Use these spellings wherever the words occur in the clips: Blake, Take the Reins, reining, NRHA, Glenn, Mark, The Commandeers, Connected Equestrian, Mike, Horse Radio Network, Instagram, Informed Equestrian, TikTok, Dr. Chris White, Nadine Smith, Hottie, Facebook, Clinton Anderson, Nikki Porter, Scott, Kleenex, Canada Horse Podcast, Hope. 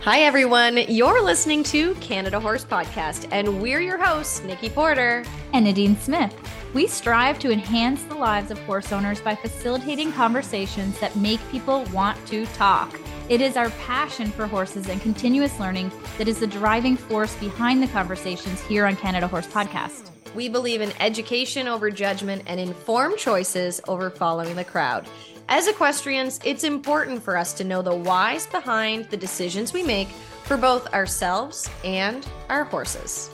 Hi, everyone. You're listening to Canada Horse Podcast, and we're your hosts, Nikki Porter and Nadine Smith. We strive to enhance the lives of horse owners by facilitating conversations that make people want to talk. It is our passion for horses and continuous learning that is the driving force behind the conversations here on Canada Horse Podcast. We believe in education over judgment and informed choices over following the crowd. As equestrians, it's important for us to know the whys behind the decisions we make for both ourselves and our horses.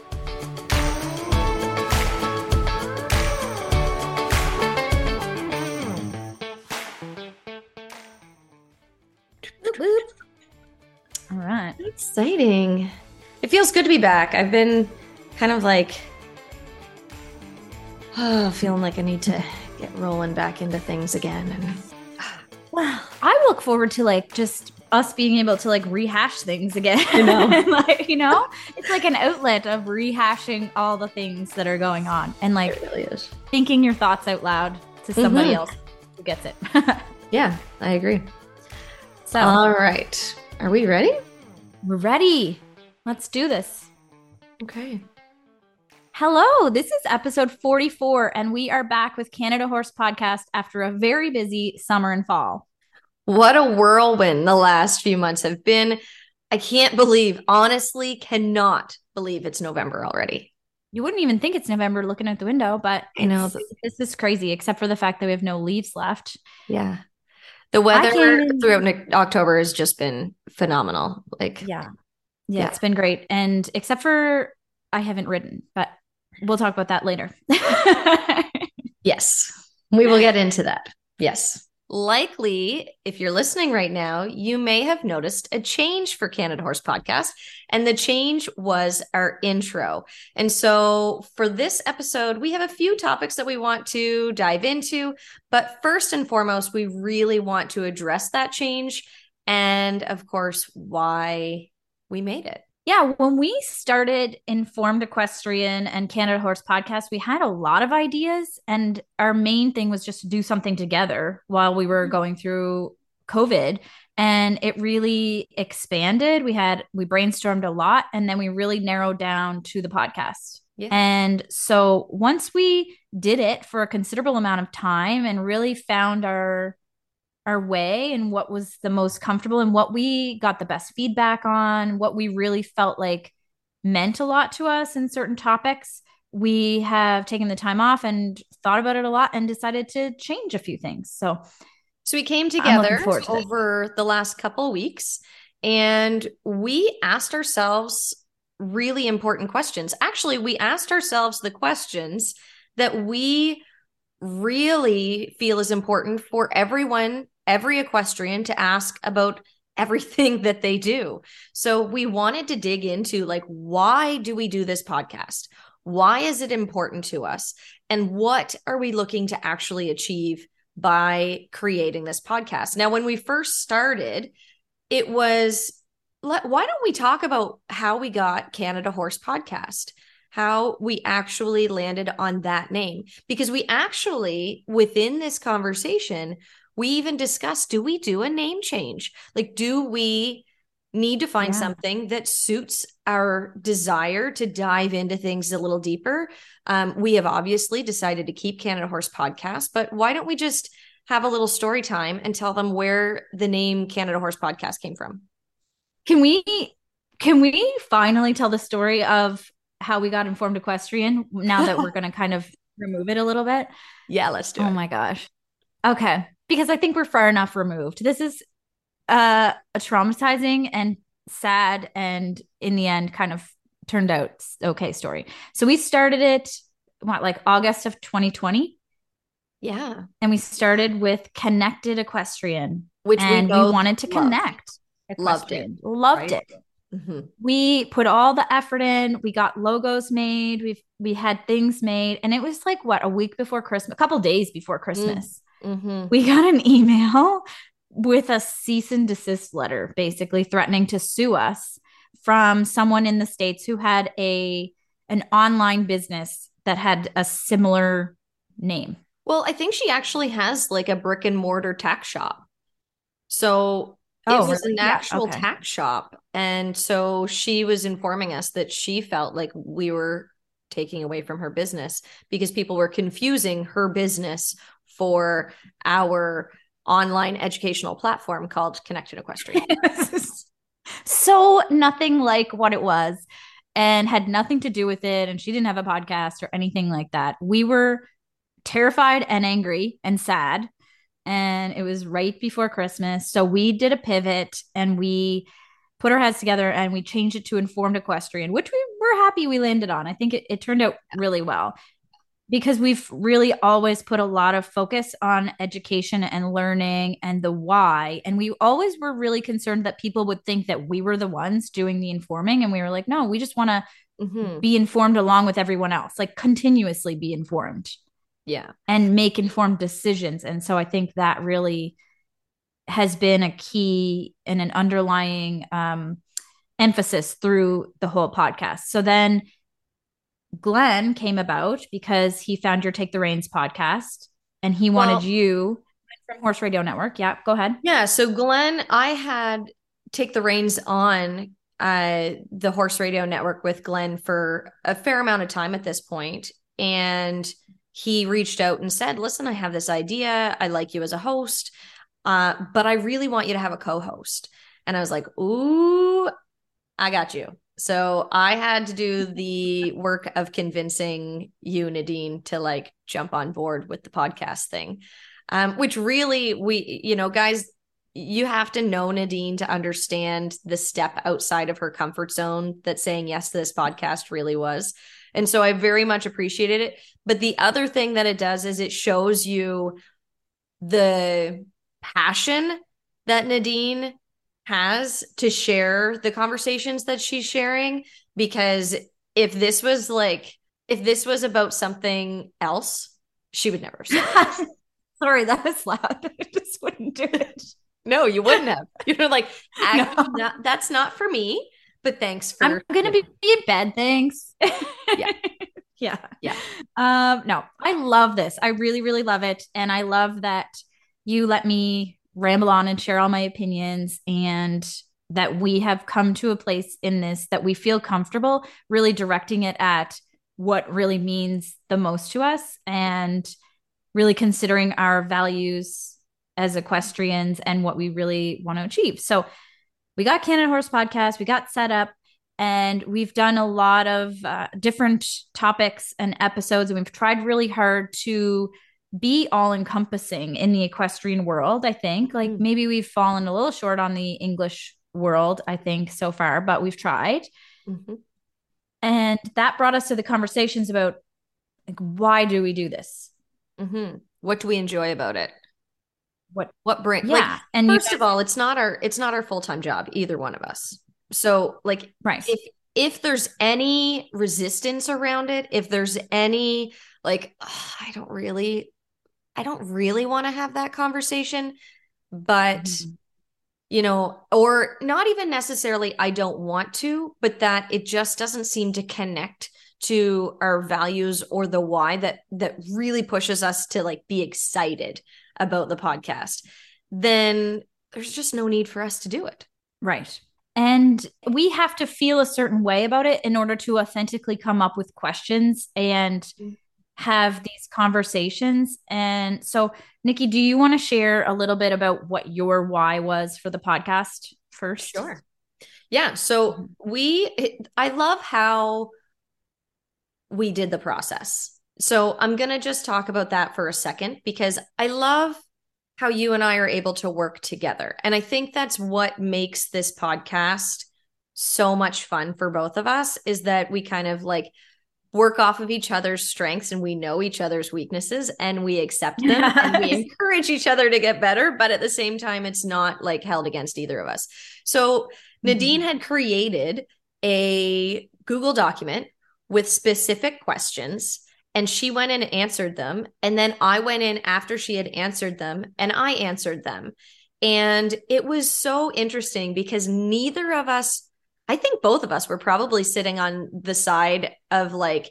All right. Exciting. It feels good to be back. I've been kind of like, feeling like I need to get rolling back into things again. And well, I look forward to like just us being able to like rehash things again. I know. And, like, you know, it's like an outlet of rehashing all the things that are going on and like it really is. Thinking your thoughts out loud to somebody else who gets it. Yeah, I agree. So, all right. Are we ready? We're ready. Let's do this. Okay. Hello, this is episode 44, and we are back with Canada Horse Podcast after a very busy summer and fall. What a whirlwind the last few months have been. I can't believe, honestly, cannot believe it's November already. You wouldn't even think it's November looking out the window, but I know this is crazy, except for the fact that we have no leaves left. Yeah. The weather throughout October has just been phenomenal. Like, yeah, it's been great. And except for I haven't ridden, but we'll talk about that later. Yes, we will get into that. Yes. Likely, if you're listening right now, you may have noticed a change for Canada Horse Podcast, and the change was our intro. And so for this episode, we have a few topics that we want to dive into, but first and foremost, we really want to address that change and, of course, why we made it. Yeah, when we started Informed Equestrian and Canada Horse Podcast, we had a lot of ideas, and our main thing was just to do something together while we were going through COVID, and it really expanded. We brainstormed a lot, and then we really narrowed down to the podcast. Yeah. And so once we did it for a considerable amount of time and really found our way and what was the most comfortable and what we got the best feedback on, what we really felt like meant a lot to us in certain topics, we have taken the time off and thought about it a lot and decided to change a few things. So we came together over the last couple of weeks and we asked ourselves really important questions. Actually, we asked ourselves the questions that we really feel is important for everyone, every equestrian to ask about everything that they do. So we wanted to dig into like, why do we do this podcast? Why is it important to us? And what are we looking to actually achieve by creating this podcast? Now, when we first started, it was, why don't we talk about how we got Canada Horse Podcast? How we actually landed on that name, because we actually, within this conversation, we even discussed, do we do a name change? Like, do we need to find something that suits our desire to dive into things a little deeper? We have obviously decided to keep Canada Horse Podcast, but why don't we just have a little story time and tell them where the name Canada Horse Podcast came from? Can we finally tell the story of how we got Informed Equestrian now that we're going to kind of remove it a little bit? Yeah, let's do it. Oh my gosh. Okay. Because I think we're far enough removed. This is a traumatizing and sad and in the end kind of turned out okay story. So we started it like August of 2020. Yeah. And we started with Connected Equestrian, which we wanted to connect. Loved it. Mm-hmm. We put all the effort in, we got logos made, we had things made, and it was like, a week before Christmas, a couple days before Christmas, we got an email with a cease and desist letter, basically threatening to sue us from someone in the States who had an online business that had a similar name. Well, I think she actually has like a brick and mortar tack shop. So it was an actual tack shop. And so she was informing us that she felt like we were taking away from her business because people were confusing her business for our online educational platform called Connected Equestrian. So nothing like what it was and had nothing to do with it. And she didn't have a podcast or anything like that. We were terrified and angry and sad. And it was right before Christmas. So we did a pivot and we put our heads together and we changed it to Informed Equestrian, which we were happy we landed on. I think it turned out really well because we've really always put a lot of focus on education and learning and the why. And we always were really concerned that people would think that we were the ones doing the informing. And we were like, no, we just want to be informed along with everyone else, like continuously be informed. Yeah. And make informed decisions. And so I think that really has been a key and an underlying emphasis through the whole podcast. So then Glenn came about because he found your Take the Reins podcast and he wanted you from Horse Radio Network. Yeah. Go ahead. Yeah. So Glenn, I had Take the Reins on the Horse Radio Network with Glenn for a fair amount of time at this point. And he reached out and said, listen, I have this idea. I like you as a host, but I really want you to have a co-host. And I was like, ooh, I got you. So I had to do the work of convincing you, Nadine, to like jump on board with the podcast thing, which really guys, you have to know Nadine to understand the step outside of her comfort zone that saying yes to this podcast really was. And so I very much appreciated it. But the other thing that it does is it shows you the passion that Nadine has to share the conversations that she's sharing. Because if this was about something else, she would never say it. Sorry, that was loud. I just wouldn't do it. No, you wouldn't have. You're like, that's not for me. But thanks for I'm going to be in bed. Thanks. Yeah. Yeah. Yeah. No, I love this. I really, really love it. And I love that you let me ramble on and share all my opinions and that we have come to a place in this that we feel comfortable really directing it at what really means the most to us and really considering our values as equestrians and what we really want to achieve. So we got Canada Horse Podcast, we got set up, and we've done a lot of different topics and episodes, and we've tried really hard to be all-encompassing in the equestrian world, I think. Like maybe we've fallen a little short on the English world, I think, so far, but we've tried. Mm-hmm. And that brought us to the conversations about, like, why do we do this? Mm-hmm. What do we enjoy about it? What brings? Yeah, like, and first of all, it's not our full-time job, either one of us. So, like, right. If there's any resistance around it, if there's any like, oh, I don't really want to have that conversation, but or not even necessarily I don't want to, but that it just doesn't seem to connect to our values or the why that really pushes us to like be excited about the podcast, then there's just no need for us to do it. Right. And we have to feel a certain way about it in order to authentically come up with questions and have these conversations. And so, Nikki, do you want to share a little bit about what your why was for the podcast first? Sure. Yeah. So I love how we did the process. So I'm going to just talk about that for a second, because I love how you and I are able to work together. And I think that's what makes this podcast so much fun for both of us, is that we kind of like work off of each other's strengths and we know each other's weaknesses and we accept them and we encourage each other to get better. But at the same time, it's not like held against either of us. So Nadine had created a Google document with specific questions. And she went in and answered them. And then I went in after she had answered them and I answered them. And it was so interesting because neither of us, I think both of us were probably sitting on the side of like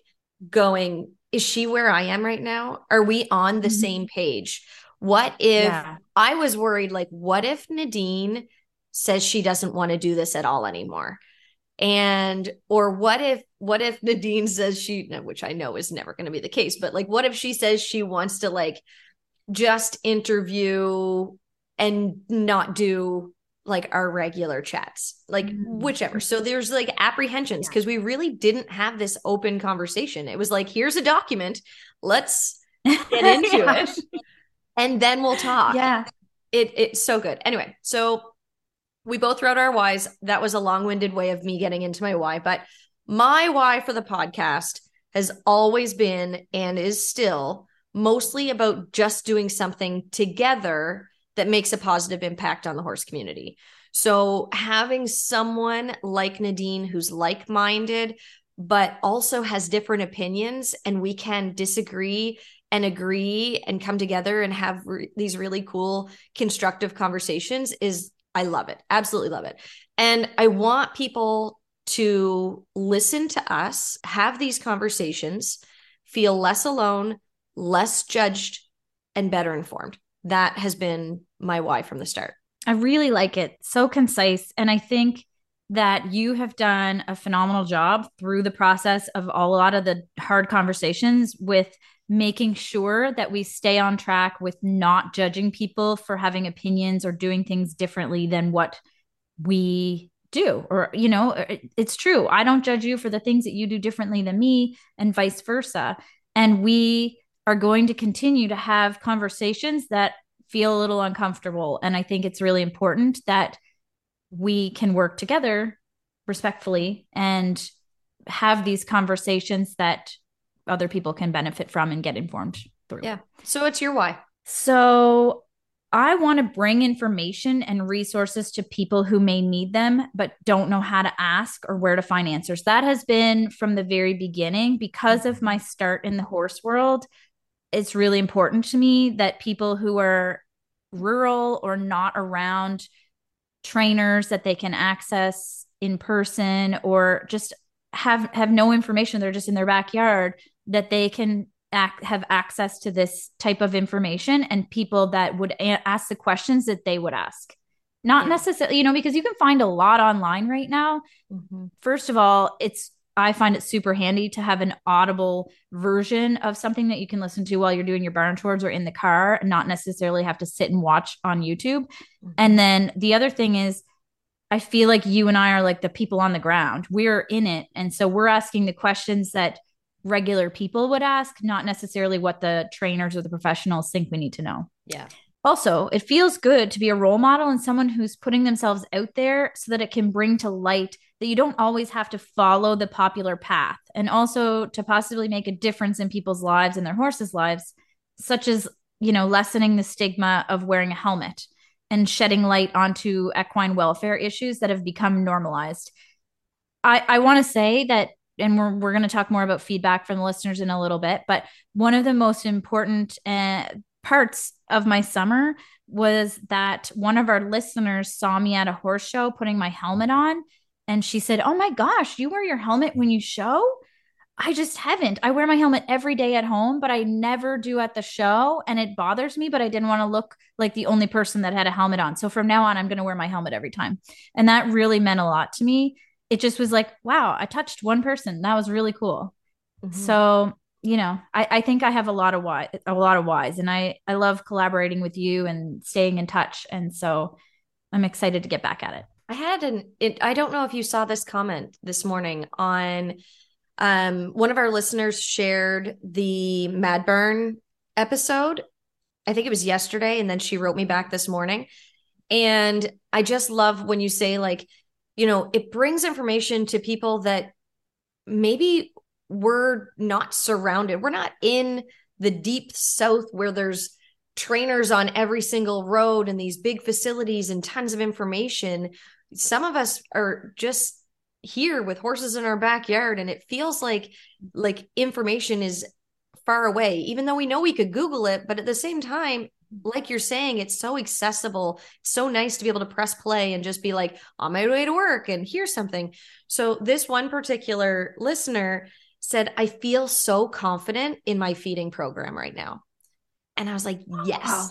going, is she where I am right now? Are we on the same page? What if I was worried, like, what if Nadine says she doesn't want to do this at all anymore? And, or what if Nadine says she, which I know is never going to be the case, but like, what if she says she wants to like just interview and not do like our regular chats, like whichever. So there's like apprehensions because we really didn't have this open conversation. It was like, here's a document. Let's get into it. And then we'll talk. Yeah. It's so good. Anyway. So we both wrote our whys. That was a long-winded way of me getting into my why, but my why for the podcast has always been, and is still, mostly about just doing something together that makes a positive impact on the horse community. So having someone like Nadine who's like-minded, but also has different opinions, and we can disagree and agree and come together and have these really cool constructive conversations is, I love it. Absolutely love it. And I want people to listen to us, have these conversations, feel less alone, less judged, and better informed. That has been my why from the start. I really like it. So concise. And I think that you have done a phenomenal job through the process of a lot of the hard conversations with making sure that we stay on track with not judging people for having opinions or doing things differently than what we do. Or, you know, it's true. I don't judge you for the things that you do differently than me, and vice versa. And we are going to continue to have conversations that feel a little uncomfortable. And I think it's really important that we can work together respectfully and have these conversations that other people can benefit from and get informed through. Yeah. So it's your why. So I want to bring information and resources to people who may need them, but don't know how to ask or where to find answers. That has been from the very beginning because of my start in the horse world. It's really important to me that people who are rural or not around trainers that they can access in person, or just have no information, they're just in their backyard, that they can have access to this type of information, and people that would ask the questions that they would ask. Not necessarily, you know, because you can find a lot online right now. Mm-hmm. First of all, I find it super handy to have an audible version of something that you can listen to while you're doing your barn chores or in the car, not necessarily have to sit and watch on YouTube. Mm-hmm. And then the other thing is, I feel like you and I are like the people on the ground. We're in it. And so we're asking the questions that regular people would ask, not necessarily what the trainers or the professionals think we need to know. Yeah. Also, it feels good to be a role model and someone who's putting themselves out there so that it can bring to light that you don't always have to follow the popular path, and also to possibly make a difference in people's lives and their horses' lives, such as, you know, lessening the stigma of wearing a helmet and shedding light onto equine welfare issues that have become normalized. I want to say that, and we're going to talk more about feedback from the listeners in a little bit, but one of the most important parts of my summer was that one of our listeners saw me at a horse show putting my helmet on, and she said, "Oh my gosh, you wear your helmet when you show? I just haven't. I wear my helmet every day at home, but I never do at the show. And it bothers me, but I didn't want to look like the only person that had a helmet on. So from now on, I'm going to wear my helmet every time." And that really meant a lot to me. It just was like, wow, I touched one person. That was really cool. Mm-hmm. So, you know, I think I have a lot of whys, and I love collaborating with you and staying in touch. And so I'm excited to get back at it. I don't know if you saw this comment this morning on, one of our listeners shared the Madburn episode. I think it was yesterday. And then she wrote me back this morning. And I just love when you say, like, you know, it brings information to people that maybe we're not surrounded. We're not in the deep South where there's trainers on every single road and these big facilities and tons of information. Some of us are just here with horses in our backyard, and it feels like information is far away, even though we know we could Google it. But at the same time, like you're saying, it's so accessible. It's so nice to be able to press play and just be like, on my way to work and hear something. So this one particular listener said, I feel so confident in my feeding program right now. And I was like, yes, wow.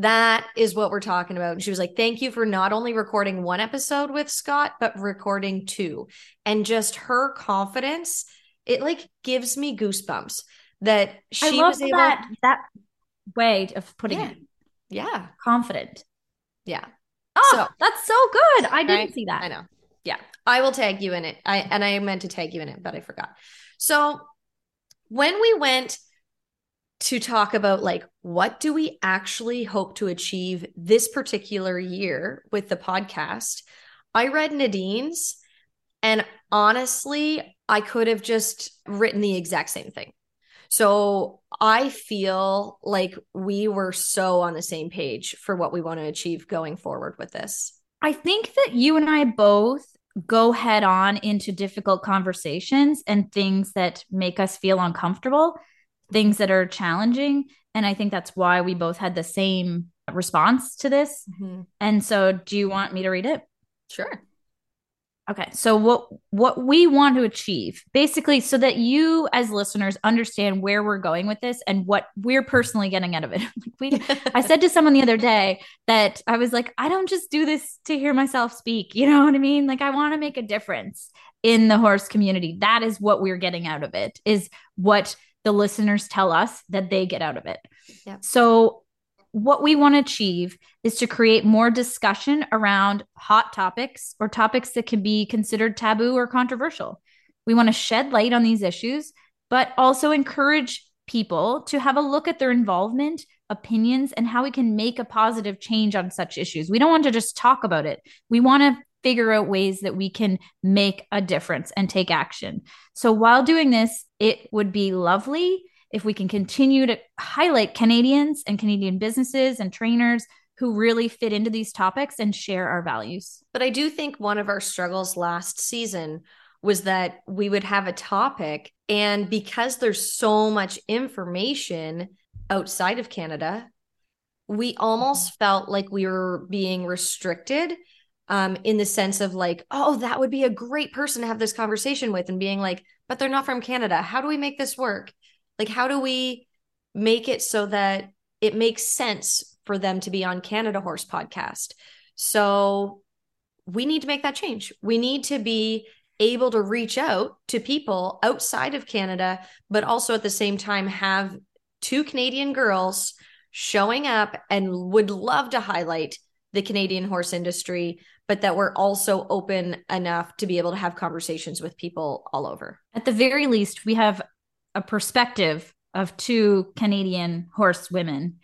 That is what we're talking about. And she was like, thank you for not only recording one episode with Scott, but recording two. And just her confidence, it like gives me goosebumps that she was able. That way of putting it. Yeah. Confident. Yeah. Oh, so, that's so good. I didn't see that. I know. Yeah. I will tag you in it. I meant to tag you in it, but I forgot. So when we went to talk about like, what do we actually hope to achieve this particular year with the podcast, I read Nadine's and honestly, I could have just written the exact same thing. So I feel like we were so on the same page for what we want to achieve going forward with this. I think that you and I both go head on into difficult conversations and things that make us feel uncomfortable, things that are challenging. And I think that's why we both had the same response to this. Mm-hmm. And so do you want me to read it? Sure. Okay. So what we want to achieve, basically, so that you as listeners understand where we're going with this and what we're personally getting out of it. I said to someone the other day that I was like, I don't just do this to hear myself speak. You know what I mean? Like, I want to make a difference in the horse community. That is what we're getting out of it, is what the listeners tell us that they get out of it. Yeah. So what we want to achieve is to create more discussion around hot topics or topics that can be considered taboo or controversial. We want to shed light on these issues, but also encourage people to have a look at their involvement, opinions, and how we can make a positive change on such issues. We don't want to just talk about it. We want to figure out ways that we can make a difference and take action. So while doing this, it would be lovely if we can continue to highlight Canadians and Canadian businesses and trainers who really fit into these topics and share our values. But I do think one of our struggles last season was that we would have a topic, and because there's so much information outside of Canada, we almost felt like we were being restricted in the sense of like, oh, that would be a great person to have this conversation with, and being like, but they're not from Canada. How do we make this work? Like, how do we make it so that it makes sense for them to be on Canada Horse Podcast? So we need to make that change. We need to be able to reach out to people outside of Canada, but also at the same time have two Canadian girls showing up and would love to highlight the Canadian horse industry, but that we're also open enough to be able to have conversations with people all over. At the very least, we have a perspective of two Canadian horse women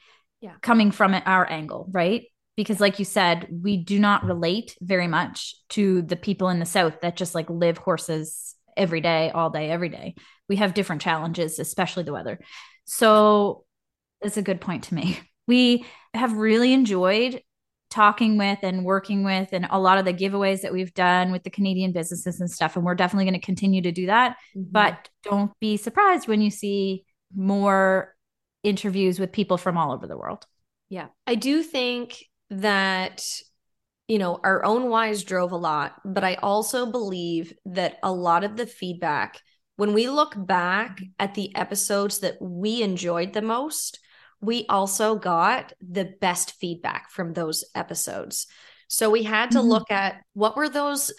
coming from our angle, right? Because like you said, we do not relate very much to the people in the South that just like live horses every day, all day, every day. We have different challenges, especially the weather. So that's a good point to make. We have really enjoyed talking with and working with, and a lot of the giveaways that we've done with the Canadian businesses and stuff. And we're definitely going to continue to do that, but don't be surprised when you see more interviews with people from all over the world. Yeah. I do think that, you know, our own wise drove a lot, but I also believe that a lot of the feedback, when we look back at the episodes that we enjoyed the most, we also got the best feedback from those episodes. So we had to look at what were those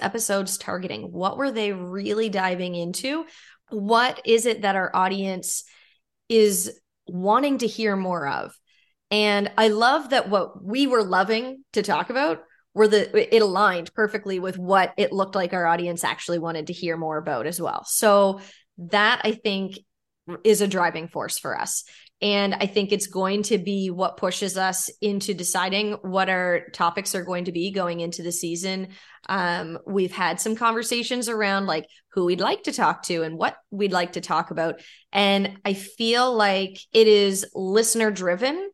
episodes targeting? What were they really diving into? What is it that our audience is wanting to hear more of? And I love that what we were loving to talk about it aligned perfectly with what it looked like our audience actually wanted to hear more about as well. So that, I think, is a driving force for us. And I think it's going to be what pushes us into deciding what our topics are going to be going into the season. We've had some conversations around like who we'd like to talk to and what we'd like to talk about. And I feel like it is listener driven,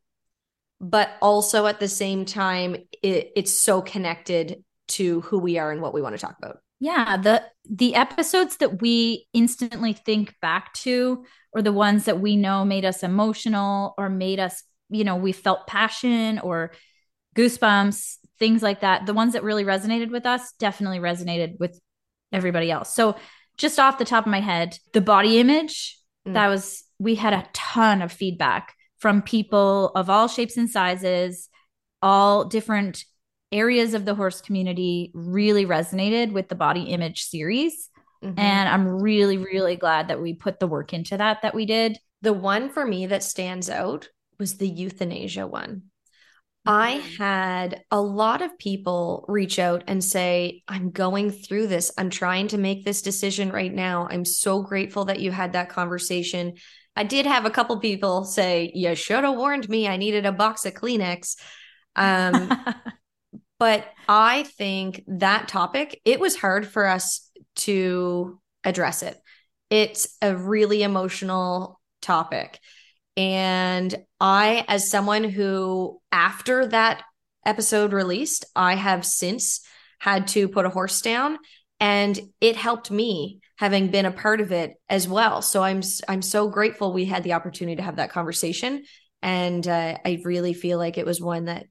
but also at the same time, it's so connected to who we are and what we want to talk about. Yeah, the episodes that we instantly think back to, or the ones that we know made us emotional or made us, you know, we felt passion or goosebumps, things like that. The ones that really resonated with us definitely resonated with everybody else. So just off the top of my head, the body image, we had a ton of feedback from people of all shapes and sizes, all different areas of the horse community really resonated with the body image series. Mm-hmm. And I'm really, really glad that we put the work into that we did. The one for me that stands out was the euthanasia one. I had a lot of people reach out and say, I'm going through this. I'm trying to make this decision right now. I'm so grateful that you had that conversation. I did have a couple people say, you should have warned me. I needed a box of Kleenex. But I think that topic, it was hard for us to address it. It's a really emotional topic. And I, as someone who, after that episode released, I have since had to put a horse down, and it helped me having been a part of it as well. So I'm so grateful we had the opportunity to have that conversation. And I really feel like it was one that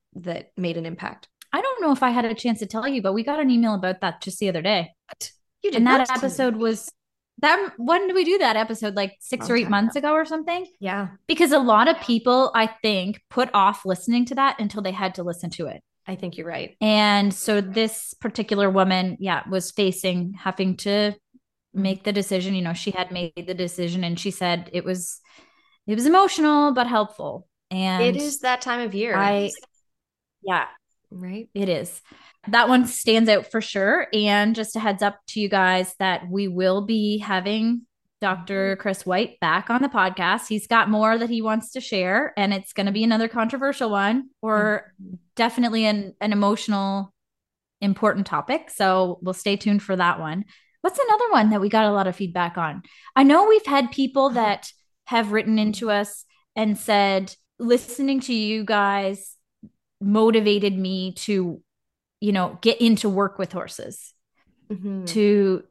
made an impact. I don't know if I had a chance to tell you, but we got an email about that just the other day. What? You did. And that episode was that. When did we do that episode? Like 6 or 8 months ago or something? Yeah. Because a lot of people, I think, put off listening to that until they had to listen to it. I think you're right. And so this particular woman, was facing having to make the decision. She had made the decision, and she said it was emotional, but helpful. And it is that time of year. Right. It is. That one stands out for sure. And just a heads up to you guys that we will be having Dr. Chris White back on the podcast. He's got more that he wants to share, and it's going to be another controversial one, or definitely an emotional, important topic. So we'll stay tuned for that one. What's another one that we got a lot of feedback on? I know we've had people that have written into us and said, listening to you guys motivated me to, get into work with horses, to,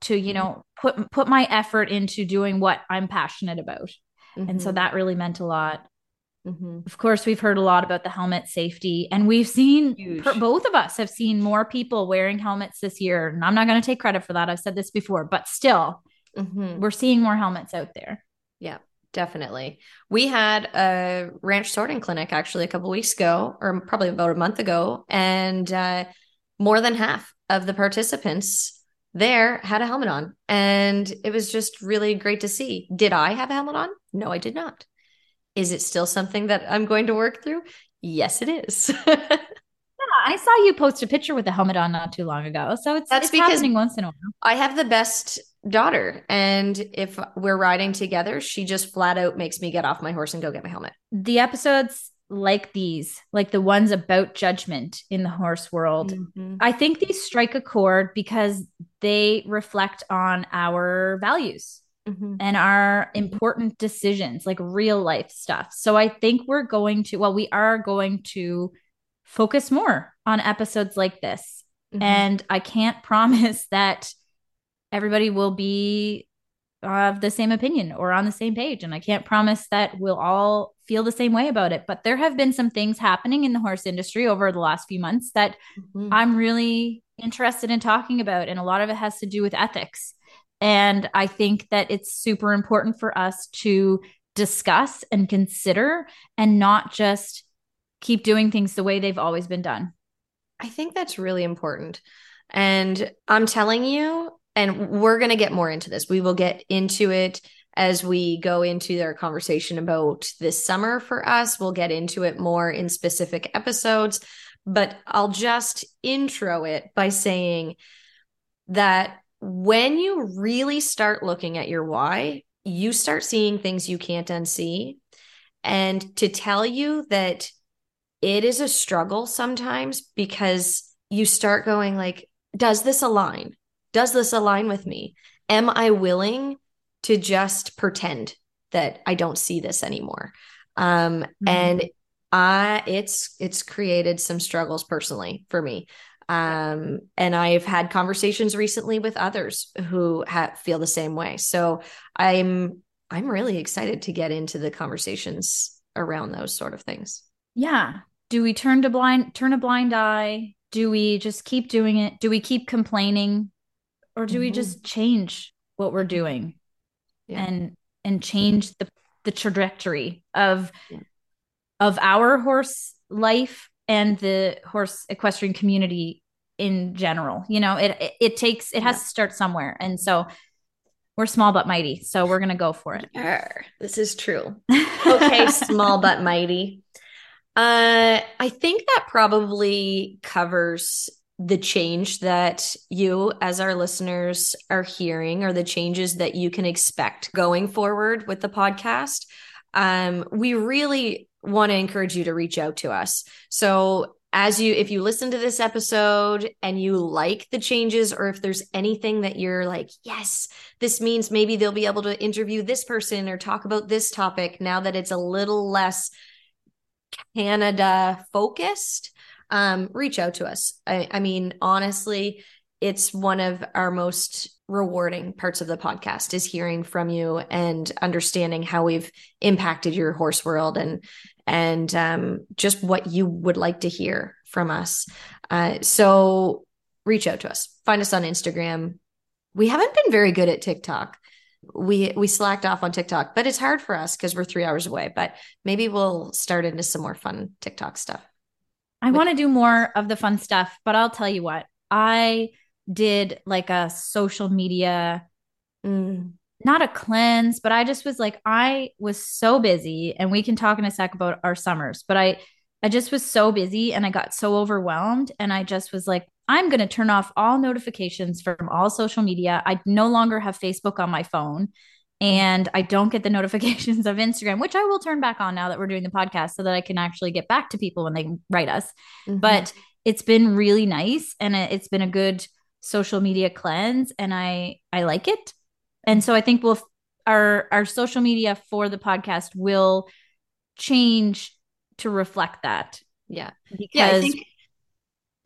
put my effort into doing what I'm passionate about. Mm-hmm. And so that really meant a lot. Mm-hmm. Of course, we've heard a lot about the helmet safety, and we've seen, both of us have seen more people wearing helmets this year. And I'm not going to take credit for that. I've said this before, but still we're seeing more helmets out there. Yeah. Definitely. We had a ranch sorting clinic actually a couple of weeks ago, or probably about a month ago. And more than half of the participants there had a helmet on. And it was just really great to see. Did I have a helmet on? No, I did not. Is it still something that I'm going to work through? Yes, it is. I saw you post a picture with a helmet on not too long ago. So it's happening once in a while. I have the best daughter, and if we're riding together, she just flat out makes me get off my horse and go get my helmet. The episodes like these, like the ones about judgment in the horse world, I think these strike a chord because they reflect on our values and our important decisions, like real life stuff. So I think we are going to focus more on episodes like this. Mm-hmm. And I can't promise that everybody will be of the same opinion or on the same page. And I can't promise that we'll all feel the same way about it. But there have been some things happening in the horse industry over the last few months that I'm really interested in talking about. And a lot of it has to do with ethics. And I think that it's super important for us to discuss and consider, and not just keep doing things the way they've always been done. I think that's really important. And I'm telling you, and we're going to get more into this. We will get into it as we go into our conversation about this summer for us. We'll get into it more in specific episodes, but I'll just intro it by saying that when you really start looking at your why, you start seeing things you can't unsee. And to tell you that it is a struggle sometimes, because you start going like, does this align? Does this align with me? Am I willing to just pretend that I don't see this anymore? And it's created some struggles personally for me. And I've had conversations recently with others who feel the same way. So I'm really excited to get into the conversations around those sort of things. Yeah. Do we turn a blind eye? Do we just keep doing it? Do we keep complaining? Or do we just change? what we're doing and change the trajectory of our horse life and the horse equestrian community in general. You know, it has to start somewhere. And so we're small but mighty. So we're going to go for it. This is true. Okay. Small but mighty. I think that probably covers the change that you as our listeners are hearing, or the changes that you can expect going forward with the podcast. We really want to encourage you to reach out to us. So if you listen to this episode and you like the changes, or if there's anything that you're like, yes, this means maybe they'll be able to interview this person or talk about this topic now that it's a little less Canada focused, reach out to us. I mean, honestly, it's one of our most rewarding parts of the podcast is hearing from you and understanding how we've impacted your horse world and just what you would like to hear from us. So reach out to us, find us on Instagram. We haven't been very good at TikTok. We slacked off on TikTok, but it's hard for us because we're 3 hours away, but maybe we'll start into some more fun TikTok stuff. I want to do more of the fun stuff, but I'll tell you what, I did like a social media, not a cleanse, but I just was like, I was so busy, and we can talk in a sec about our summers, but I just was so busy and I got so overwhelmed, and I just was like, I'm going to turn off all notifications from all social media. I no longer have Facebook on my phone, and I don't get the notifications of Instagram, which I will turn back on now that we're doing the podcast so that I can actually get back to people when they write us. Mm-hmm. But it's been really nice, and it's been a good social media cleanse, and I like it. And so I think our social media for the podcast will change to reflect that. Yeah. Because I think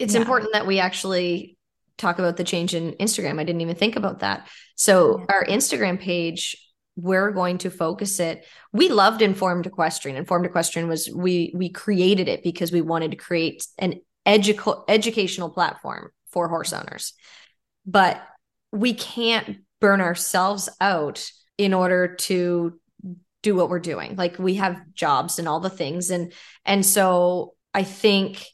it's important that we actually talk about the change in Instagram. I didn't even think about that. So our Instagram page, we're going to focus it. We loved Informed Equestrian. Informed Equestrian was, we created it because we wanted to create an educational platform for horse owners, but we can't burn ourselves out in order to do what we're doing. Like, we have jobs and all the things. And so I think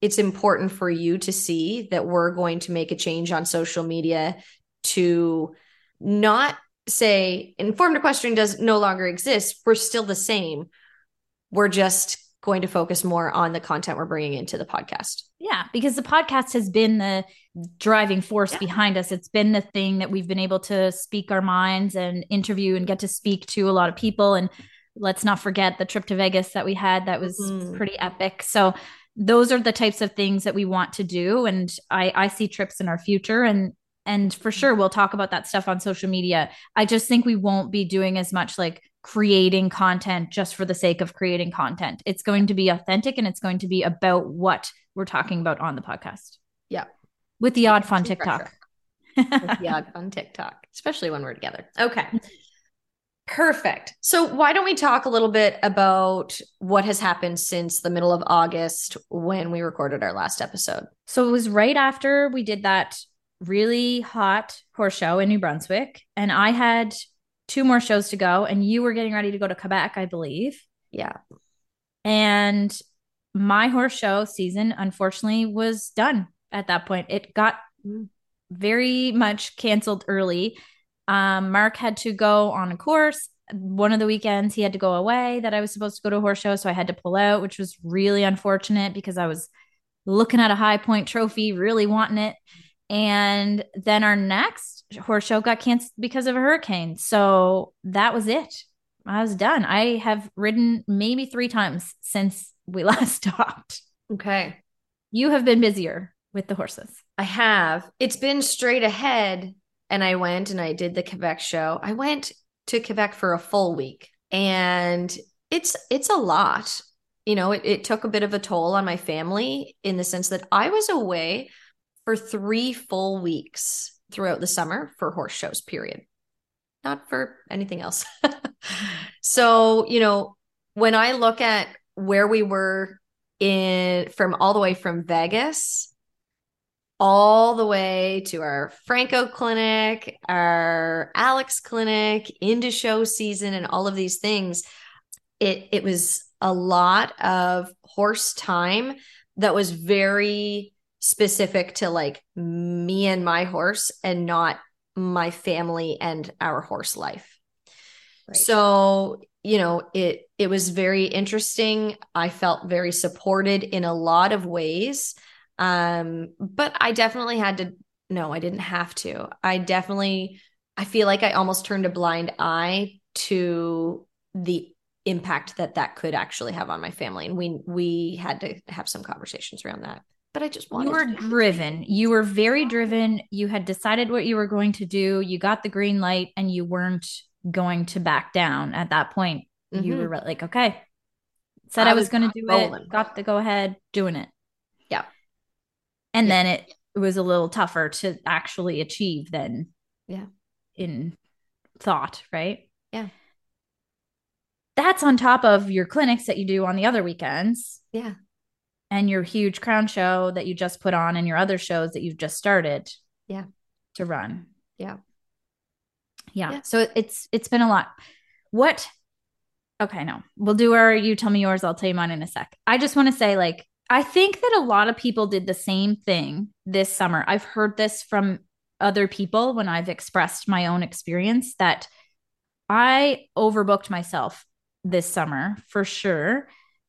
it's important for you to see that we're going to make a change on social media to not say Informed Equestrian no longer exists. We're still the same. We're just going to focus more on the content we're bringing into the podcast. Yeah, because the podcast has been the driving force behind us. It's been the thing that we've been able to speak our minds and interview and get to speak to a lot of people. And let's not forget the trip to Vegas that we had. That was pretty epic. So those are the types of things that we want to do. And I see trips in our future, and for sure we'll talk about that stuff on social media. I just think we won't be doing as much like creating content just for the sake of creating content. It's going to be authentic, and it's going to be about what we're talking about on the podcast. Yeah. With the odd fun TikTok. Especially when we're together. Okay. Perfect. So why don't we talk a little bit about what has happened since the middle of August when we recorded our last episode? So it was right after we did that really hot horse show in New Brunswick, and I had 2 more shows to go, and you were getting ready to go to Quebec, I believe. Yeah. And my horse show season, unfortunately, was done at that point. It got very much canceled early. Mark had to go on a course. One of the weekends he had to go away that I was supposed to go to a horse show. So I had to pull out, which was really unfortunate because I was looking at a high point trophy, really wanting it. And then our next horse show got canceled because of a hurricane. So that was it. I was done. I have ridden maybe 3 times since we last talked. Okay. You have been busier with the horses. I have. It's been straight ahead. And I went and I did the Quebec show. I went to Quebec for a full week, and it's a lot. You know, it took a bit of a toll on my family in the sense that I was away for 3 full weeks throughout the summer for horse shows, period. Not for anything else. So, you know, when I look at where we were from all the way from Vegas all the way to our Franco clinic, our Alex clinic, into show season, and all of these things. It was a lot of horse time that was very specific to like me and my horse and not my family and our horse life. Right. So, you know, it was very interesting. I felt very supported in a lot of ways. But I definitely had to, no, I didn't have to. I feel like I almost turned a blind eye to the impact that could actually have on my family. And we had to have some conversations around that, but I just wanted to. You were driven. You were very driven. You had decided what you were going to do. You got the green light and you weren't going to back down at that point. Mm-hmm. You were like, okay, said I was going to do rolling. It, got the go ahead, doing it. Yeah. And then it was a little tougher to actually achieve than in thought, right? Yeah. That's on top of your clinics that you do on the other weekends. Yeah. And your huge crown show that you just put on and your other shows that you've just started. Yeah. To run. Yeah. Yeah. So it's been a lot. What? Okay. No, we'll do our, you tell me yours. I'll tell you mine in a sec. I just want to say, like, I think that a lot of people did the same thing this summer. I've heard this from other people when I've expressed my own experience, that I overbooked myself this summer for sure.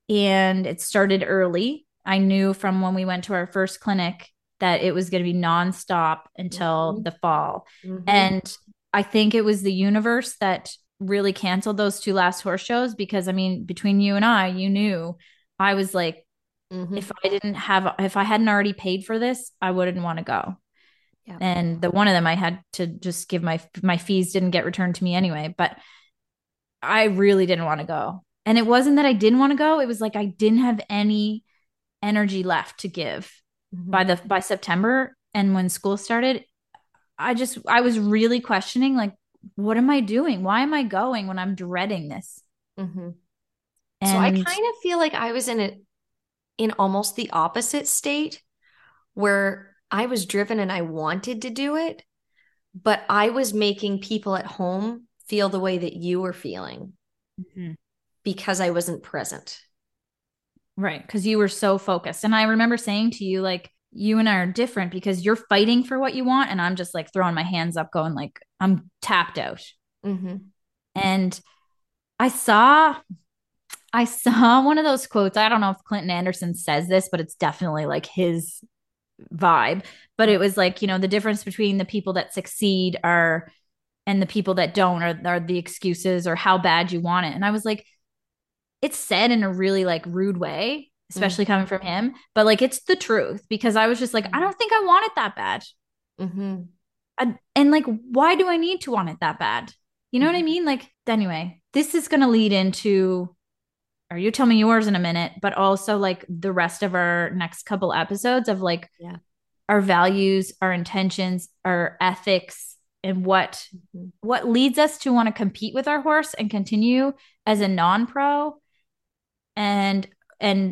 And it started early. I knew from when we went to our first clinic that it was going to be nonstop until the fall. Mm-hmm. And I think it was the universe that really canceled those two last horse shows, because I mean, between you and I, you knew I was like, mm-hmm. If I hadn't already paid for this, I wouldn't want to go. Yeah. And the one of them I had to just give my fees didn't get returned to me anyway, but I really didn't want to go. And it wasn't that I didn't want to go. It was like, I didn't have any energy left to give by September. And when school started, I was really questioning, like, what am I doing? Why am I going when I'm dreading this? Mm-hmm. And so I kind of feel like I was in almost the opposite state, where I was driven and I wanted to do it, but I was making people at home feel the way that you were feeling because I wasn't present. Right. 'Cause you were so focused. And I remember saying to you, like, you and I are different because you're fighting for what you want. And I'm just like throwing my hands up going like, I'm tapped out. Mm-hmm. And I saw one of those quotes. I don't know if Clinton Anderson says this, but it's definitely like his vibe. But it was like, you know, the difference between the people that succeed and the people that don't are the excuses or how bad you want it. And I was like, it's said in a really like rude way, especially coming from him, but like, it's the truth, because I was just like, I don't think I want it that bad. Mm-hmm. And like, why do I need to want it that bad? You know what I mean? Like, anyway, this is going to lead into, or you tell me yours in a minute, but also like the rest of our next couple episodes of like our values, our intentions, our ethics, and what leads us to want to compete with our horse and continue as a non-pro, and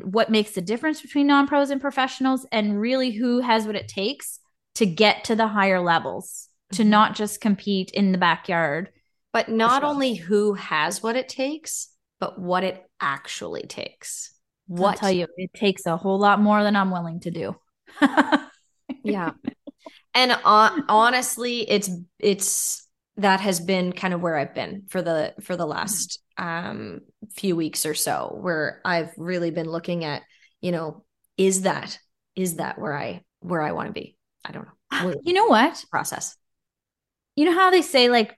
what makes the difference between non-pros and professionals, and really who has what it takes to get to the higher levels, to not just compete in the backyard. But not only who has what it takes, but what it actually takes. I'll tell you, it takes a whole lot more than I'm willing to do. Yeah. And honestly, it's that has been kind of where I've been for the last few weeks or so, where I've really been looking at, you know, is that where I want to be? I don't know. You know what? Process. You know how they say like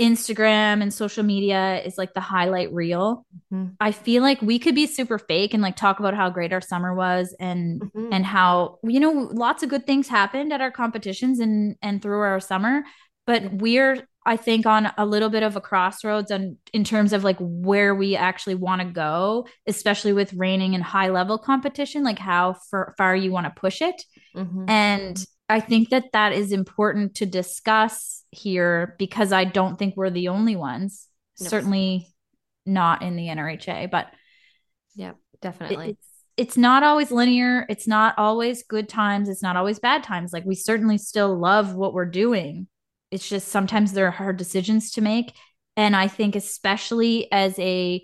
Instagram and social media is like the highlight reel. Mm-hmm. I feel like we could be super fake and like talk about how great our summer was and how, you know, lots of good things happened at our competitions and through our summer, but we're, I think, on a little bit of a crossroads and in terms of like where we actually want to go, especially with reining and high level competition, like how far you want to push it. Mm-hmm. And I think that is important to discuss here, because I don't think we're the only ones, certainly not in the NRHA, but yeah, definitely. It's it's not always linear. It's not always good times. It's not always bad times. Like, we certainly still love what we're doing. It's just sometimes there are hard decisions to make. And I think especially as a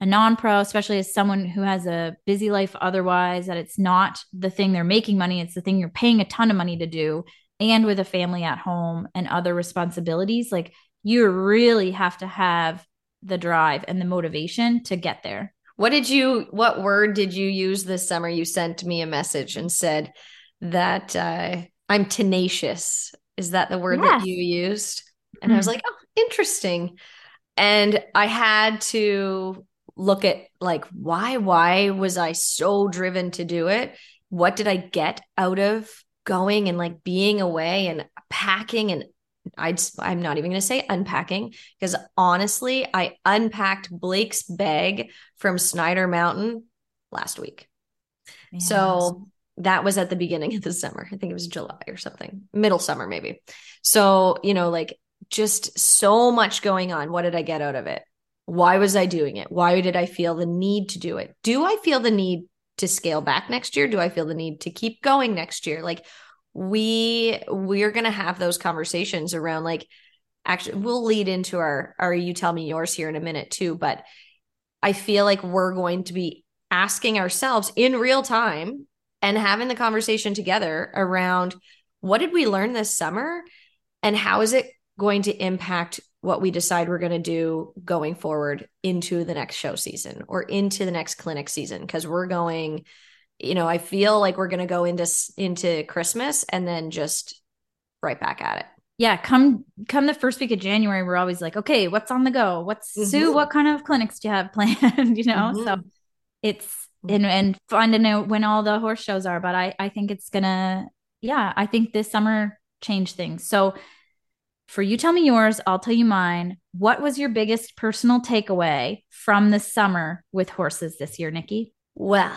non-pro, especially as someone who has a busy life otherwise, that it's not the thing they're making money. It's the thing you're paying a ton of money to do. And with a family at home and other responsibilities, like, you really have to have the drive and the motivation to get there. What word did you use this summer? You sent me a message and said that I'm tenacious. Is that the word that you used? And I was like, oh, interesting. And I had to look at, like, why was I so driven to do it? What did I get out of going and, like, being away and packing? And I'm not even going to say unpacking, because honestly, I unpacked Blake's bag from Snyder Mountain last week. Yes. So that was at the beginning of the summer. I think it was July or something, middle summer, maybe. So, you know, like, just so much going on. What did I get out of it? Why was I doing it? Why did I feel the need to do it? Do I feel the need to scale back next year? Do I feel the need to keep going next year? Like, we're going to have those conversations around, like, actually, we'll lead into our you tell me yours here in a minute too, but I feel like we're going to be asking ourselves in real time and having the conversation together around, what did we learn this summer and how is it going to impact what we decide we're going to do going forward into the next show season or into the next clinic season? 'Cause we're going, you know, I feel like we're going to go into Christmas and then just right back at it. Yeah. Come the first week of January, we're always like, okay, what's on the go? Sue, what kind of clinics do you have planned? You know, so it's, and fun to know when all the horse shows are, but I think it's gonna, I think this summer changed things. So for you tell me yours, I'll tell you mine. What was your biggest personal takeaway from the summer with horses this year, Nikki? Well,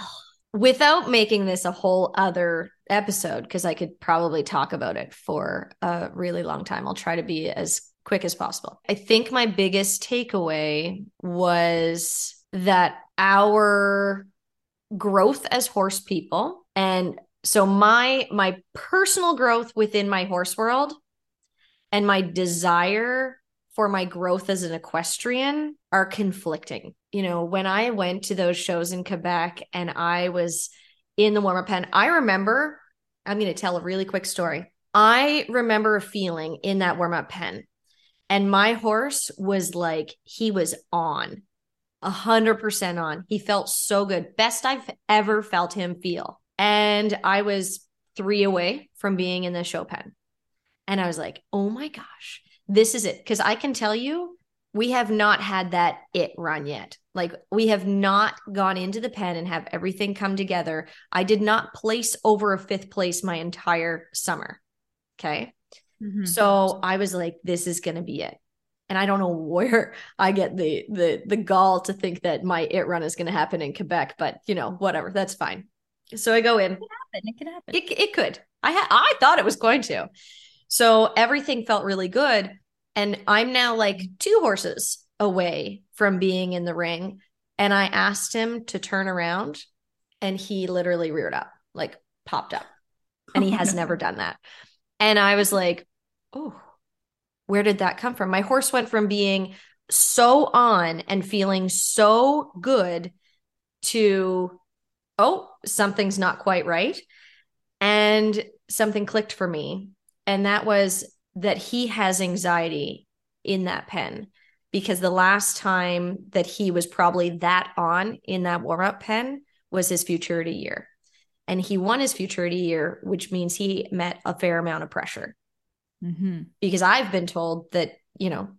without making this a whole other episode, because I could probably talk about it for a really long time. I'll try to be as quick as possible. I think my biggest takeaway was that our growth as horse people, and so my personal growth within my horse world and my desire for my growth as an equestrian are conflicting. You know, when I went to those shows in Quebec and I was in the warm-up pen, I'm going to tell a really quick story. I remember a feeling in that warm-up pen, and my horse was like, he was on 100% on. He felt so good. Best I've ever felt him feel. And I was 3 away from being in the show pen. And I was like, oh my gosh, this is it. 'Cause I can tell you, we have not had that it run yet. Like, we have not gone into the pen and have everything come together. I did not place over a 5th place my entire summer. Okay. Mm-hmm. So I was like, this is going to be it. And I don't know where I get the gall to think that my it run is going to happen in Quebec, but you know, whatever, that's fine. So I go in. It could happen. It could. I thought it was going to. So everything felt really good. And I'm now like 2 horses away from being in the ring. And I asked him to turn around and he literally reared up, like popped up, and he has never done that. And I was like, oh, where did that come from? My horse went from being so on and feeling so good to, oh, something's not quite right. And something clicked for me. And that was that he has anxiety in that pen, because the last time that he was probably that on in that warm-up pen was his futurity year. And he won his futurity year, which means he met a fair amount of pressure. Mm-hmm. Because I've been told that, you know,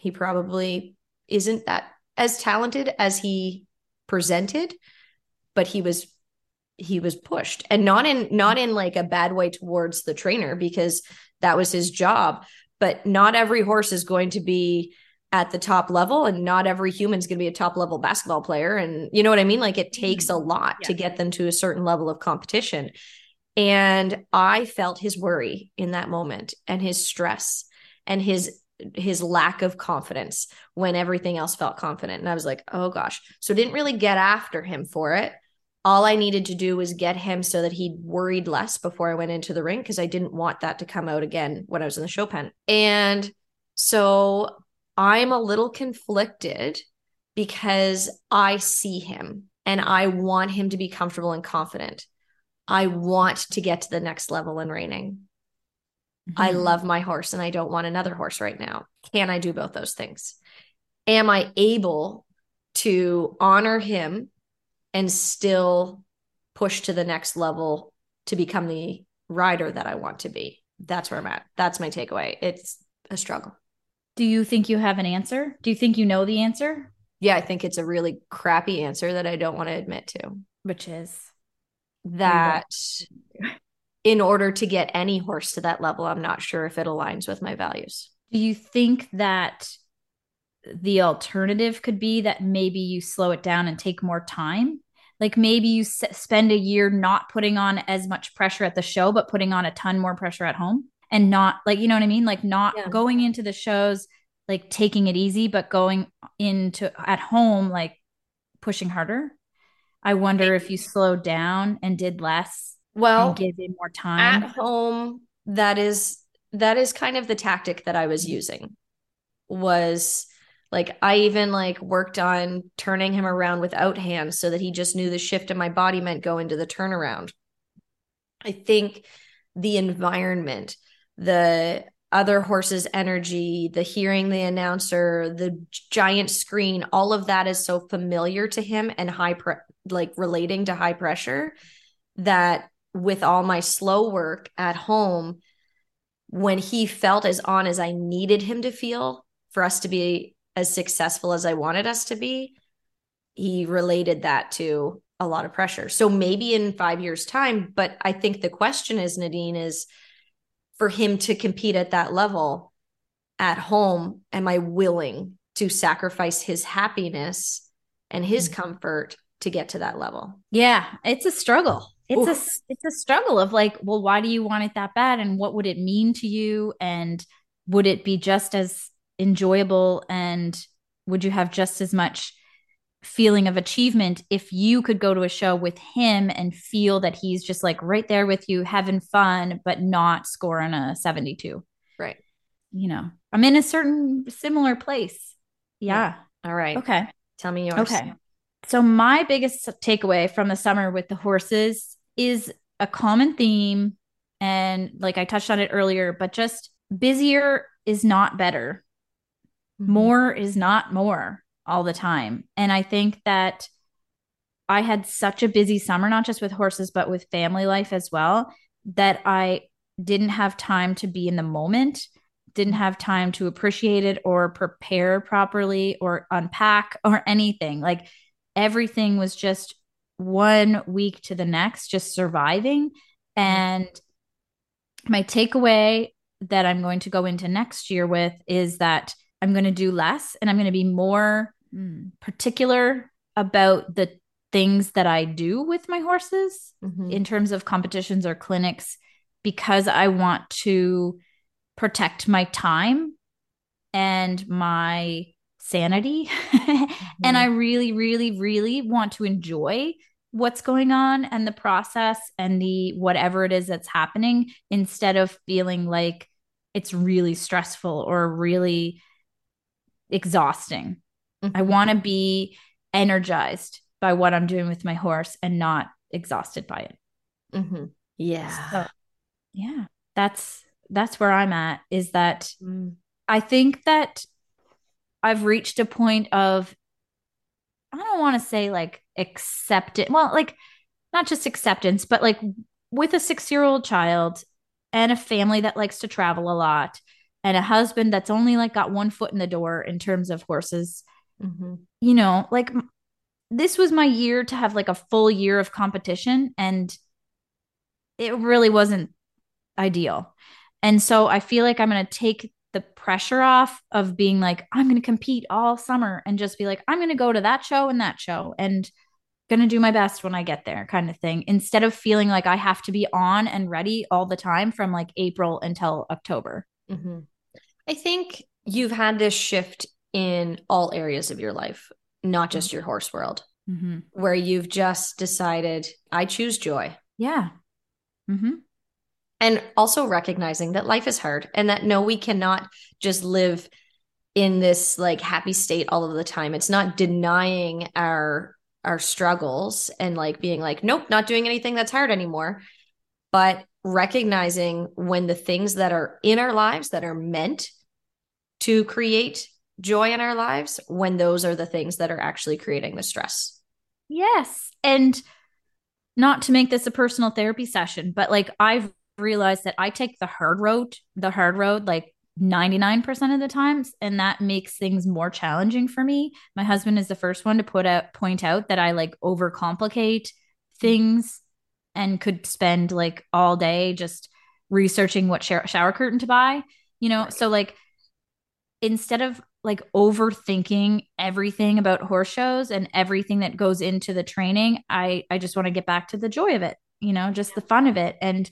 he probably isn't that as talented as he presented, but he was pushed, and not in like a bad way towards the trainer, because that was his job, but not every horse is going to be at the top level, and not every human's going to be a top level basketball player. And you know what I mean? Like, it takes a lot to get them to a certain level of competition. And I felt his worry in that moment, and his stress, and his lack of confidence when everything else felt confident. And I was like, oh gosh. So didn't really get after him for it, All I needed to do was get him so that he worried less before I went into the ring, because I didn't want that to come out again when I was in the show pen. And so I'm a little conflicted because I see him and I want him to be comfortable and confident. I want to get to the next level in reining. Mm-hmm. I love my horse and I don't want another horse right now. Can I do both those things? Am I able to honor him and still push to the next level to become the rider that I want to be? That's where I'm at. That's my takeaway. It's a struggle. Do you think you have an answer? Do you think you know the answer? Yeah, I think it's a really crappy answer that I don't want to admit to. Which is? That in order to get any horse to that level, I'm not sure if it aligns with my values. Do you think that the alternative could be that maybe you slow it down and take more time? Like maybe you spend a year not putting on as much pressure at the show, but putting on a ton more pressure at home, and not like, you know what I mean? Like not going into the shows, like taking it easy, but going into at home, like pushing harder. I wonder if you slowed down and did less and gave it more time at home. That is kind of the tactic that I was using, was like, I even like worked on turning him around without hands so that he just knew the shift in my body meant go into the turnaround. I think the environment, the other horse's energy, the hearing the announcer, the giant screen, all of that is so familiar to him and relating to high pressure, that with all my slow work at home, when he felt as on as I needed him to feel for us to be as successful as I wanted us to be, he related that to a lot of pressure. So maybe in 5 years' time, but I think the question is, Nadine, is for him to compete at that level at home, am I willing to sacrifice his happiness and his comfort to get to that level? Yeah, it's a struggle. It's a struggle of like, well, why do you want it that bad? And what would it mean to you? And would it be just as enjoyable? And would you have just as much feeling of achievement if you could go to a show with him and feel that he's just like right there with you, having fun, but not scoring a 72? Right. You know, I'm in a certain similar place. Yeah. All right. Okay. Tell me yours. Okay. So my biggest takeaway from the summer with the horses is a common theme. And like I touched on it earlier, but just busier is not better. More is not more all the time. And I think that I had such a busy summer, not just with horses, but with family life as well, that I didn't have time to be in the moment, didn't have time to appreciate it or prepare properly or unpack or anything. Like everything was just one week to the next, just surviving. And my takeaway that I'm going to go into next year with is that I'm going to do less and I'm going to be more particular about the things that I do with my horses in terms of competitions or clinics, because I want to protect my time and my sanity. And I really, really, really want to enjoy what's going on and the process and the whatever it is that's happening, instead of feeling like it's really stressful or really exhausting. I want to be energized by what I'm doing with my horse and not exhausted by it. Yeah. So, yeah. That's where I'm at, is that I think that I've reached a point of, I don't want to say like accept it. Well, like not just acceptance, but like with a 6-year-old child and a family that likes to travel a lot and a husband that's only like got one foot in the door in terms of horses, you know, like this was my year to have like a full year of competition, and it really wasn't ideal. And so I feel like I'm going to take the pressure off of being like, I'm going to compete all summer, and just be like, I'm going to go to that show and going to do my best when I get there, kind of thing. Instead of feeling like I have to be on and ready all the time from like April until October. I think you've had this shift in all areas of your life, not just your horse world. mm-hmm. where you've just decided, I choose joy. Yeah. Mm-hmm. And also recognizing that life is hard and that no, we cannot just live in this like happy state all of the time. It's not denying our struggles and like being like, nope, not doing anything that's hard anymore. But recognizing when the things that are in our lives that are meant to create joy in our lives, when those are the things that are actually creating the stress. Yes. And not to make this a personal therapy session, but like I've realized that I take the hard road, like 99% of the times, and that makes things more challenging for me. My husband is the first one to point out that I like overcomplicate things and could spend like all day just researching what shower curtain to buy, you know? Right. So like, instead of like overthinking everything about horse shows and everything that goes into the training, I just want to get back to the joy of it, you know, just the fun of it. And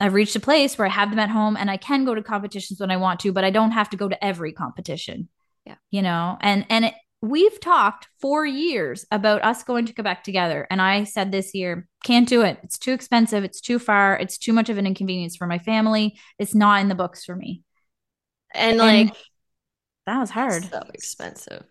I've reached a place where I have them at home and I can go to competitions when I want to, but I don't have to go to every competition. Yeah. You know, and we've talked for years about us going to Quebec together. And I said this year, can't do it. It's too expensive. It's too far. It's too much of an inconvenience for my family. It's not in the books for me. And like, that was hard. So expensive.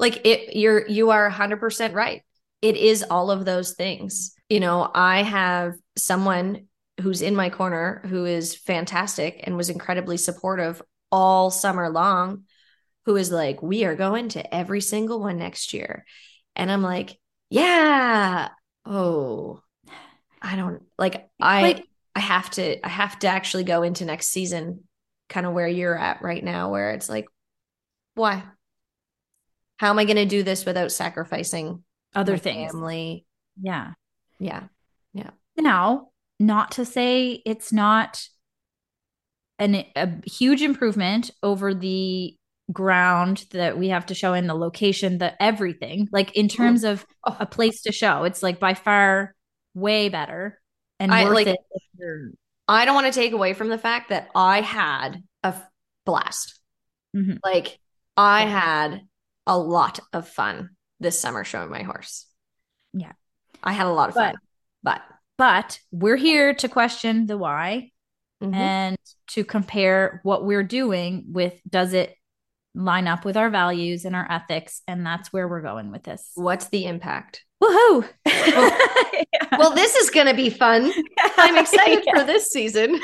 Like it, you are 100% right. It is all of those things. You know, I have someone who's in my corner who is fantastic and was incredibly supportive all summer long, who is like, we are going to every single one next year. And I'm like, yeah. Oh, I don't like, I have to actually go into next season, kind of where you're at right now, where it's like, why? How am I going to do this without sacrificing other things? Family. Yeah. Yeah. Yeah. Now, not to say it's not a huge improvement over the ground that we have to show in, the location, the everything, like in terms of a place to show, it's like by far way better and worth it. I don't want to take away from the fact that I had a blast. Mm-hmm. Like I had a lot of fun this summer showing my horse. Yeah. I had a lot of fun, but we're here to question the why, mm-hmm. and to compare what we're doing with, does it line up with our values and our ethics? And that's where we're going with this. What's the impact? Woohoo. Yeah. Well, this is going to be fun. I'm excited for this season.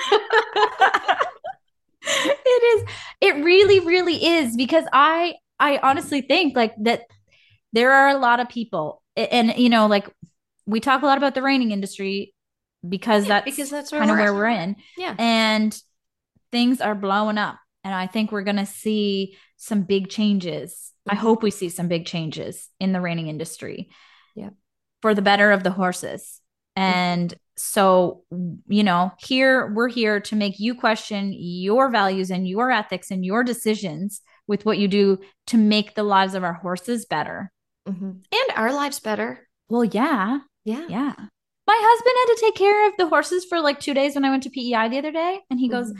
It is. It really, really is, because I honestly think like that there are a lot of people, and you know, like we talk a lot about the reining industry because that's kind of where we're in. Yeah. And things are blowing up. And I think we're going to see some big changes. I hope we see some big changes in the reining industry. Yeah. For the better of the horses. And so, you know, we're here to make you question your values and your ethics and your decisions with what you do to make the lives of our horses better. Mm-hmm. And our lives better. Well, yeah. Yeah. Yeah. My husband had to take care of the horses for like 2 days when I went to PEI the other day. And he goes,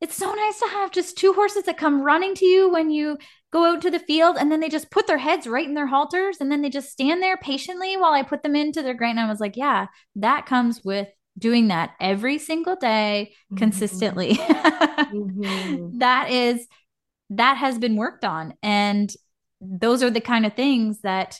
it's so nice to have just two horses that come running to you when you go out to the field, and then they just put their heads right in their halters, and then they just stand there patiently while I put them into their grain. And I was like, yeah, that comes with doing that every single day, mm-hmm. consistently. Mm-hmm. That has been worked on. And those are the kind of things that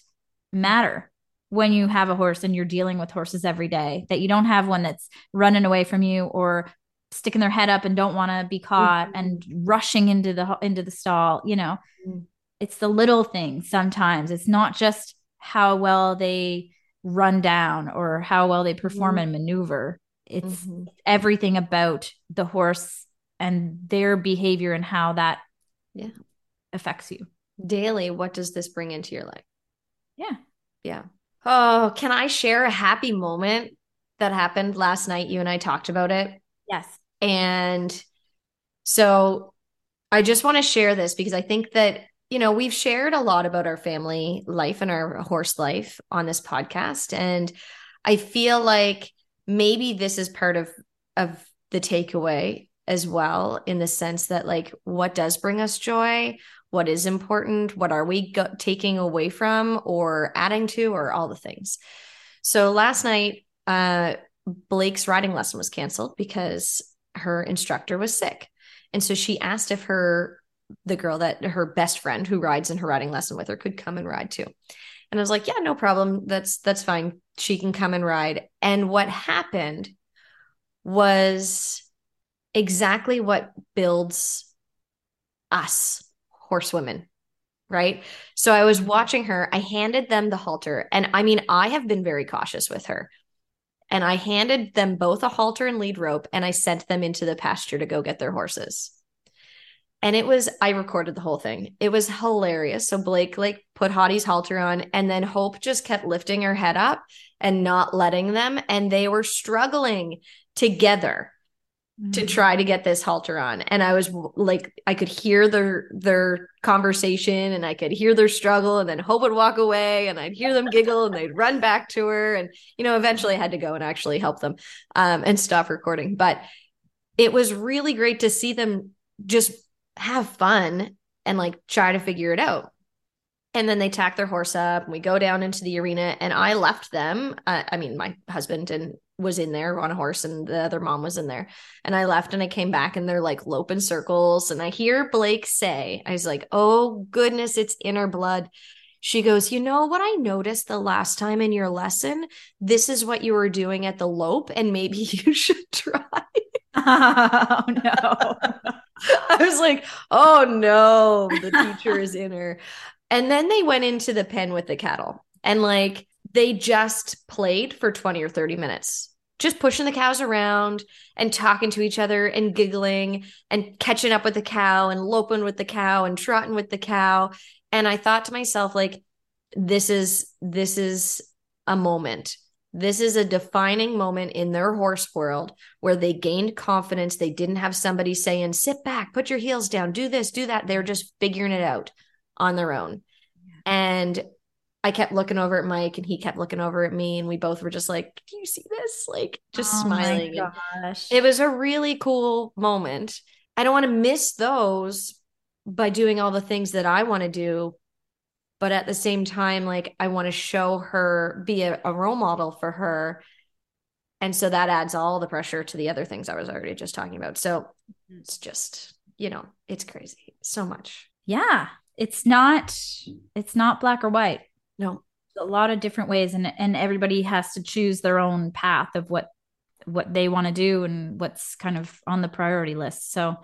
matter when you have a horse and you're dealing with horses every day, that you don't have one that's running away from you or sticking their head up and don't want to be caught, mm-hmm. and rushing into the stall. You know, mm-hmm. it's the little things. Sometimes it's not just how well they run down or how well they perform, mm-hmm. and maneuver. It's mm-hmm. everything about the horse and their behavior and how that affects you daily. What does this bring into your life? Yeah. Yeah. Oh, can I share a happy moment that happened last night? You and I talked about it. Yes. And so I just want to share this because I think that, you know, we've shared a lot about our family life and our horse life on this podcast. And I feel like maybe this is part of the takeaway as well, in the sense that like, what does bring us joy? what is important, what are we taking away from or adding to, or all the things. So last night, Blake's riding lesson was canceled because her instructor was sick. And so she asked if the girl that her best friend who rides in her riding lesson with her could come and ride too. And I was like, yeah, no problem. That's fine. She can come and ride. And what happened was exactly what builds us horsewomen, right? So I was watching her, I handed them the halter. And I mean, I have been very cautious with her. And I handed them both a halter and lead rope, and I sent them into the pasture to go get their horses. And I recorded the whole thing. It was hilarious. So Blake put Hottie's halter on, and then Hope just kept lifting her head up and not letting them. And they were struggling together to try to get this halter on. And I was like, I could hear their conversation, and I could hear their struggle, and then Hope would walk away and I'd hear them giggle and they'd run back to her. And, eventually I had to go and actually help them and stop recording. But it was really great to see them just have fun and try to figure it out. And then they tack their horse up and we go down into the arena, and I left them. My husband was in there on a horse, and the other mom was in there, and I left and I came back, and they're loping circles. And I hear Blake say, I was like, oh goodness, it's in her blood. She goes, what I noticed the last time in your lesson, this is what you were doing at the lope, and maybe you should try. Oh no. I was like, oh no, the teacher is in her. And then they went into the pen with the cattle, and they just played for 20 or 30 minutes, just pushing the cows around and talking to each other and giggling and catching up with the cow and loping with the cow and trotting with the cow. And I thought to myself, this is a moment. This is a defining moment in their horse world where they gained confidence. They didn't have somebody saying, sit back, put your heels down, do this, do that. They're just figuring it out on their own. Yeah. And I kept looking over at Mike, and he kept looking over at me, and we both were just like, do you see this? Just smiling. Gosh. It was a really cool moment. I don't want to miss those by doing all the things that I want to do. But at the same time, I want to show her, be a role model for her. And so that adds all the pressure to the other things I was already just talking about. So it's just, it's crazy. So much. Yeah. It's not black or white. No. A lot of different ways. And everybody has to choose their own path of what they want to do and what's kind of on the priority list. So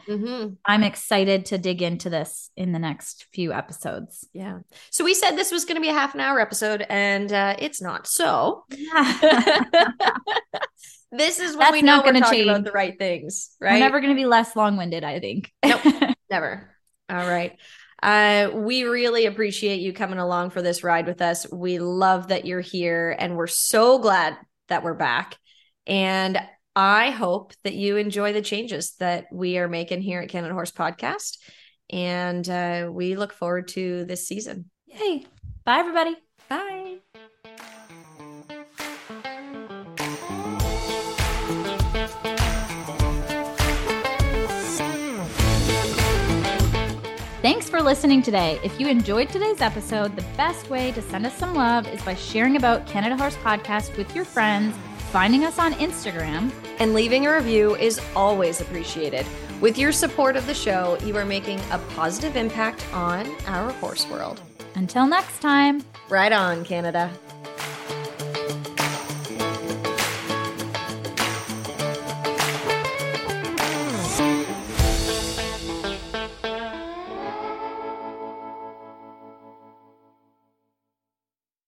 I'm excited to dig into this in the next few episodes. Yeah. So we said this was going to be a half an hour episode, and it's not. So this is when we know we're talking about the right things, right? We're never going to be less long-winded, I think. Nope. Never. All right. We really appreciate you coming along for this ride with us. We love that you're here, and we're so glad that we're back. And I hope that you enjoy the changes that we are making here at Canada Horse Podcast. And we look forward to this season. Yay. Bye, everybody. Bye. Thanks for listening today. If you enjoyed today's episode, the best way to send us some love is by sharing about Canada Horse Podcast with your friends. Finding us on Instagram, and leaving a review is always appreciated. With your support of the show, you are making a positive impact on our horse world. Until next time, ride on, Canada.